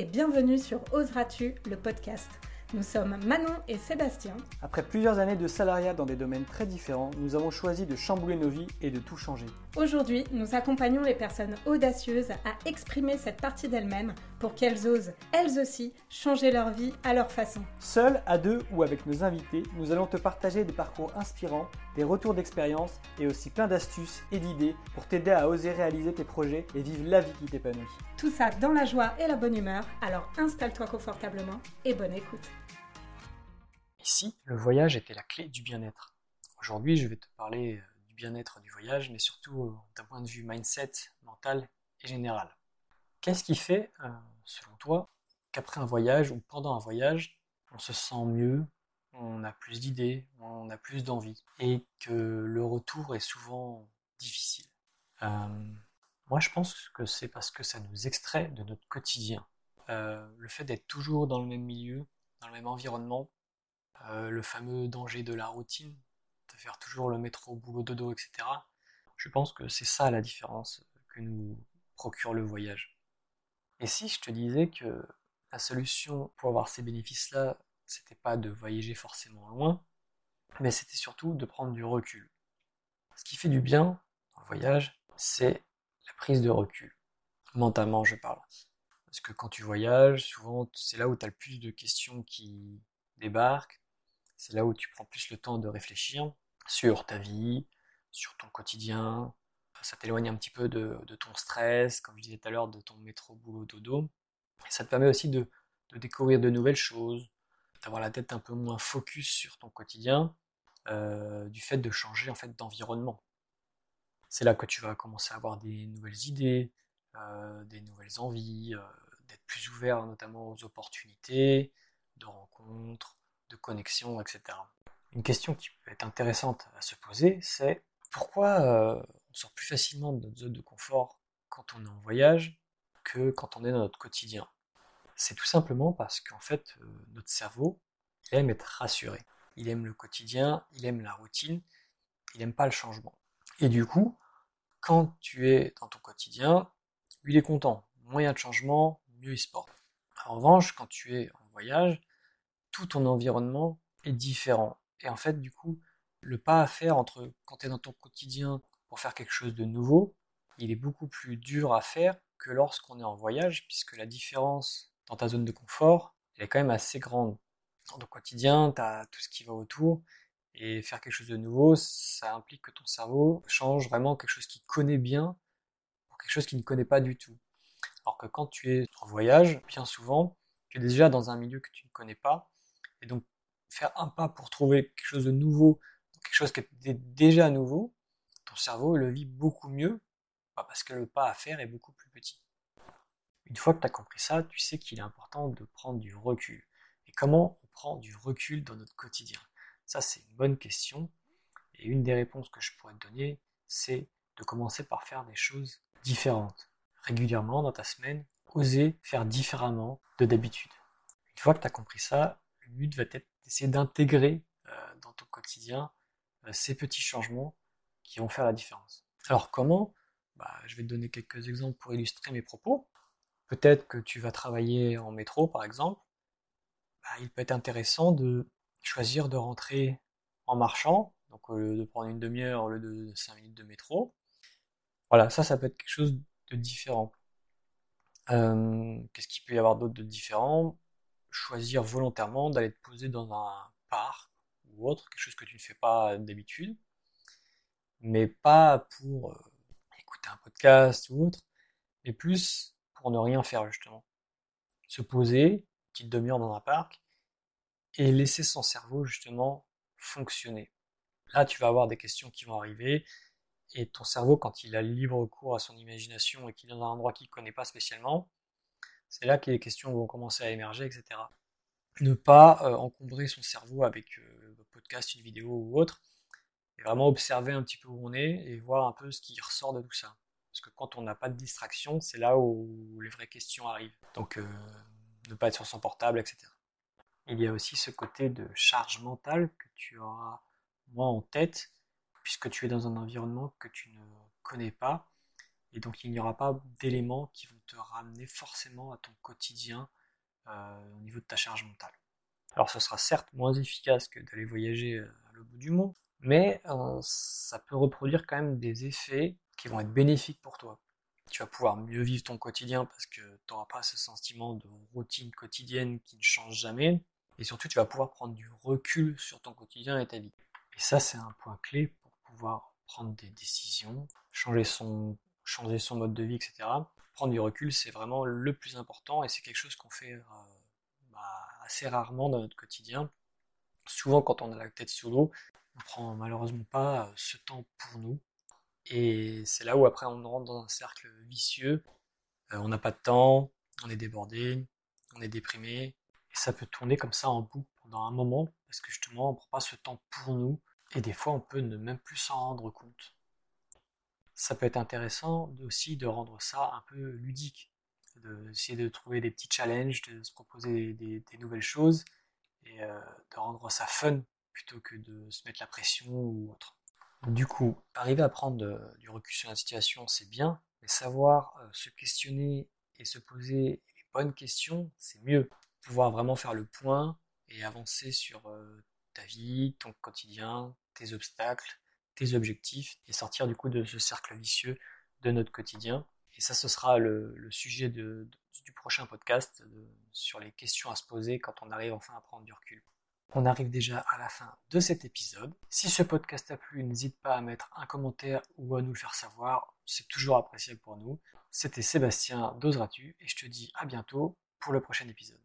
et bienvenue sur Oseras-tu, le podcast. Nous sommes Manon et Sébastien. Après plusieurs années de salariat dans des domaines très différents, nous avons choisi de chambouler nos vies et de tout changer. Aujourd'hui, nous accompagnons les personnes audacieuses à exprimer cette partie d'elles-mêmes pour qu'elles osent, elles aussi, changer leur vie à leur façon. Seules, à deux ou avec nos invités, nous allons te partager des parcours inspirants, des retours d'expérience et aussi plein d'astuces et d'idées pour t'aider à oser réaliser tes projets et vivre la vie qui t'épanouit. Tout ça dans la joie et la bonne humeur, alors installe-toi confortablement et bonne écoute. Ici, le voyage était la clé du bien-être. Aujourd'hui, je vais te parler du bien-être du voyage, mais surtout d'un point de vue mindset, mental et général. Qu'est-ce qui fait, selon toi, qu'après un voyage ou pendant un voyage, on se sent mieux, on a plus d'idées, on a plus d'envie, et que le retour est souvent difficile? Moi, je pense que c'est parce que ça nous extrait de notre quotidien. Le fait d'être toujours dans le même milieu, dans le même environnement, le fameux danger de la routine, de faire toujours le métro, boulot, dodo, etc. Je pense que c'est ça la différence que nous procure le voyage. Et si je te disais que la solution pour avoir ces bénéfices-là, c'était pas de voyager forcément loin, mais c'était surtout de prendre du recul. Ce qui fait du bien dans le voyage, c'est la prise de recul. Mentalement, je parle. Parce que quand tu voyages, souvent, c'est là où tu as le plus de questions qui débarquent. C'est là où tu prends plus le temps de réfléchir sur ta vie, sur ton quotidien. Ça t'éloigne un petit peu de ton stress, comme je disais tout à l'heure, de ton métro, boulot, dodo. Et ça te permet aussi de découvrir de nouvelles choses, d'avoir la tête un peu moins focus sur ton quotidien, du fait de changer en fait, d'environnement. C'est là que tu vas commencer à avoir des nouvelles idées, des nouvelles envies, d'être plus ouvert notamment aux opportunités, de rencontres, de connexions, etc. Une question qui peut être intéressante à se poser, c'est pourquoi on sort plus facilement de notre zone de confort quand on est en voyage que quand on est dans notre quotidien? C'est tout simplement parce qu'en fait, notre cerveau, il aime être rassuré. Il aime le quotidien, il aime la routine, il n'aime pas le changement. Et du coup, quand tu es dans ton quotidien, lui, il est content. Moyen de changement, mieux il se porte. En revanche, quand tu es en voyage, tout ton environnement est différent. Et en fait, du coup, le pas à faire entre quand tu es dans ton quotidien pour faire quelque chose de nouveau, il est beaucoup plus dur à faire que lorsqu'on est en voyage, puisque la différence dans ta zone de confort, elle est quand même assez grande. Dans ton quotidien, tu as tout ce qui va autour, et faire quelque chose de nouveau, ça implique que ton cerveau change vraiment quelque chose qu'il connaît bien pour quelque chose qu'il ne connaît pas du tout. Alors que quand tu es en voyage, bien souvent, tu es déjà dans un milieu que tu ne connais pas, et donc faire un pas pour trouver quelque chose de nouveau, quelque chose qui est déjà nouveau, ton cerveau le vit beaucoup mieux, parce que le pas à faire est beaucoup plus petit. Une fois que tu as compris ça, tu sais qu'il est important de prendre du recul. Et comment on prend du recul dans notre quotidien? Ça, c'est une bonne question. Et une des réponses que je pourrais te donner, c'est de commencer par faire des choses différentes. Régulièrement dans ta semaine, oser faire différemment de d'habitude. Une fois que tu as compris ça, le but va être d'essayer d'intégrer dans ton quotidien ces petits changements qui vont faire la différence. Alors comment? Je vais te donner quelques exemples pour illustrer mes propos. Peut-être que tu vas travailler en métro, par exemple. Il peut être intéressant de choisir de rentrer en marchant, donc de prendre une demi-heure au lieu de 5 minutes de métro. Voilà, ça peut être quelque chose de différent. Qu'est-ce qu'il peut y avoir d'autre de différent? Choisir volontairement d'aller te poser dans un parc ou autre, quelque chose que tu ne fais pas d'habitude, mais pas pour écouter un podcast ou autre, mais plus pour ne rien faire justement. Se poser, une petite demi-heure dans un parc, et laisser son cerveau justement fonctionner. Là, tu vas avoir des questions qui vont arriver, et ton cerveau, quand il a libre cours à son imagination et qu'il est dans un endroit qu'il ne connaît pas spécialement, c'est là que les questions vont commencer à émerger, etc. Ne pas encombrer son cerveau avec un podcast, une vidéo ou autre, et vraiment observer un petit peu où on est et voir un peu ce qui ressort de tout ça. Parce que quand on n'a pas de distraction, c'est là où les vraies questions arrivent. Donc, ne pas être sur son portable, etc. Il y a aussi ce côté de charge mentale que tu auras moins en tête, puisque tu es dans un environnement que tu ne connais pas, Et donc, il n'y aura pas d'éléments qui vont te ramener forcément à ton quotidien au niveau de ta charge mentale. Alors, ce sera certes moins efficace que d'aller voyager à l'autre bout du monde, mais ça peut reproduire quand même des effets qui vont être bénéfiques pour toi. Tu vas pouvoir mieux vivre ton quotidien parce que tu n'auras pas ce sentiment de routine quotidienne qui ne change jamais. Et surtout, tu vas pouvoir prendre du recul sur ton quotidien et ta vie. Et ça, c'est un point clé pour pouvoir prendre des décisions, changer son mode de vie, etc. Prendre du recul, c'est vraiment le plus important et c'est quelque chose qu'on fait assez rarement dans notre quotidien. Souvent, quand on a la tête sous l'eau, on ne prend malheureusement pas ce temps pour nous. Et c'est là où après on rentre dans un cercle vicieux, on n'a pas de temps, on est débordé, on est déprimé, et ça peut tourner comme ça en boucle pendant un moment, parce que justement on ne prend pas ce temps pour nous, et des fois on peut ne même plus s'en rendre compte. Ça peut être intéressant aussi de rendre ça un peu ludique, d'essayer de trouver des petits challenges, de se proposer des nouvelles choses, et de rendre ça fun, plutôt que de se mettre la pression ou autre. Du coup, arriver à prendre du recul sur la situation, c'est bien, mais savoir se questionner et se poser les bonnes questions, c'est mieux. Pouvoir vraiment faire le point et avancer sur ta vie, ton quotidien, tes obstacles, tes objectifs, et sortir du coup de ce cercle vicieux de notre quotidien. Et ça, ce sera le sujet du prochain podcast sur les questions à se poser quand on arrive enfin à prendre du recul. On arrive déjà à la fin de cet épisode. Si ce podcast t'a plu, n'hésite pas à mettre un commentaire ou à nous le faire savoir. C'est toujours appréciable pour nous. C'était Sébastien d'Oseras-tu et je te dis à bientôt pour le prochain épisode.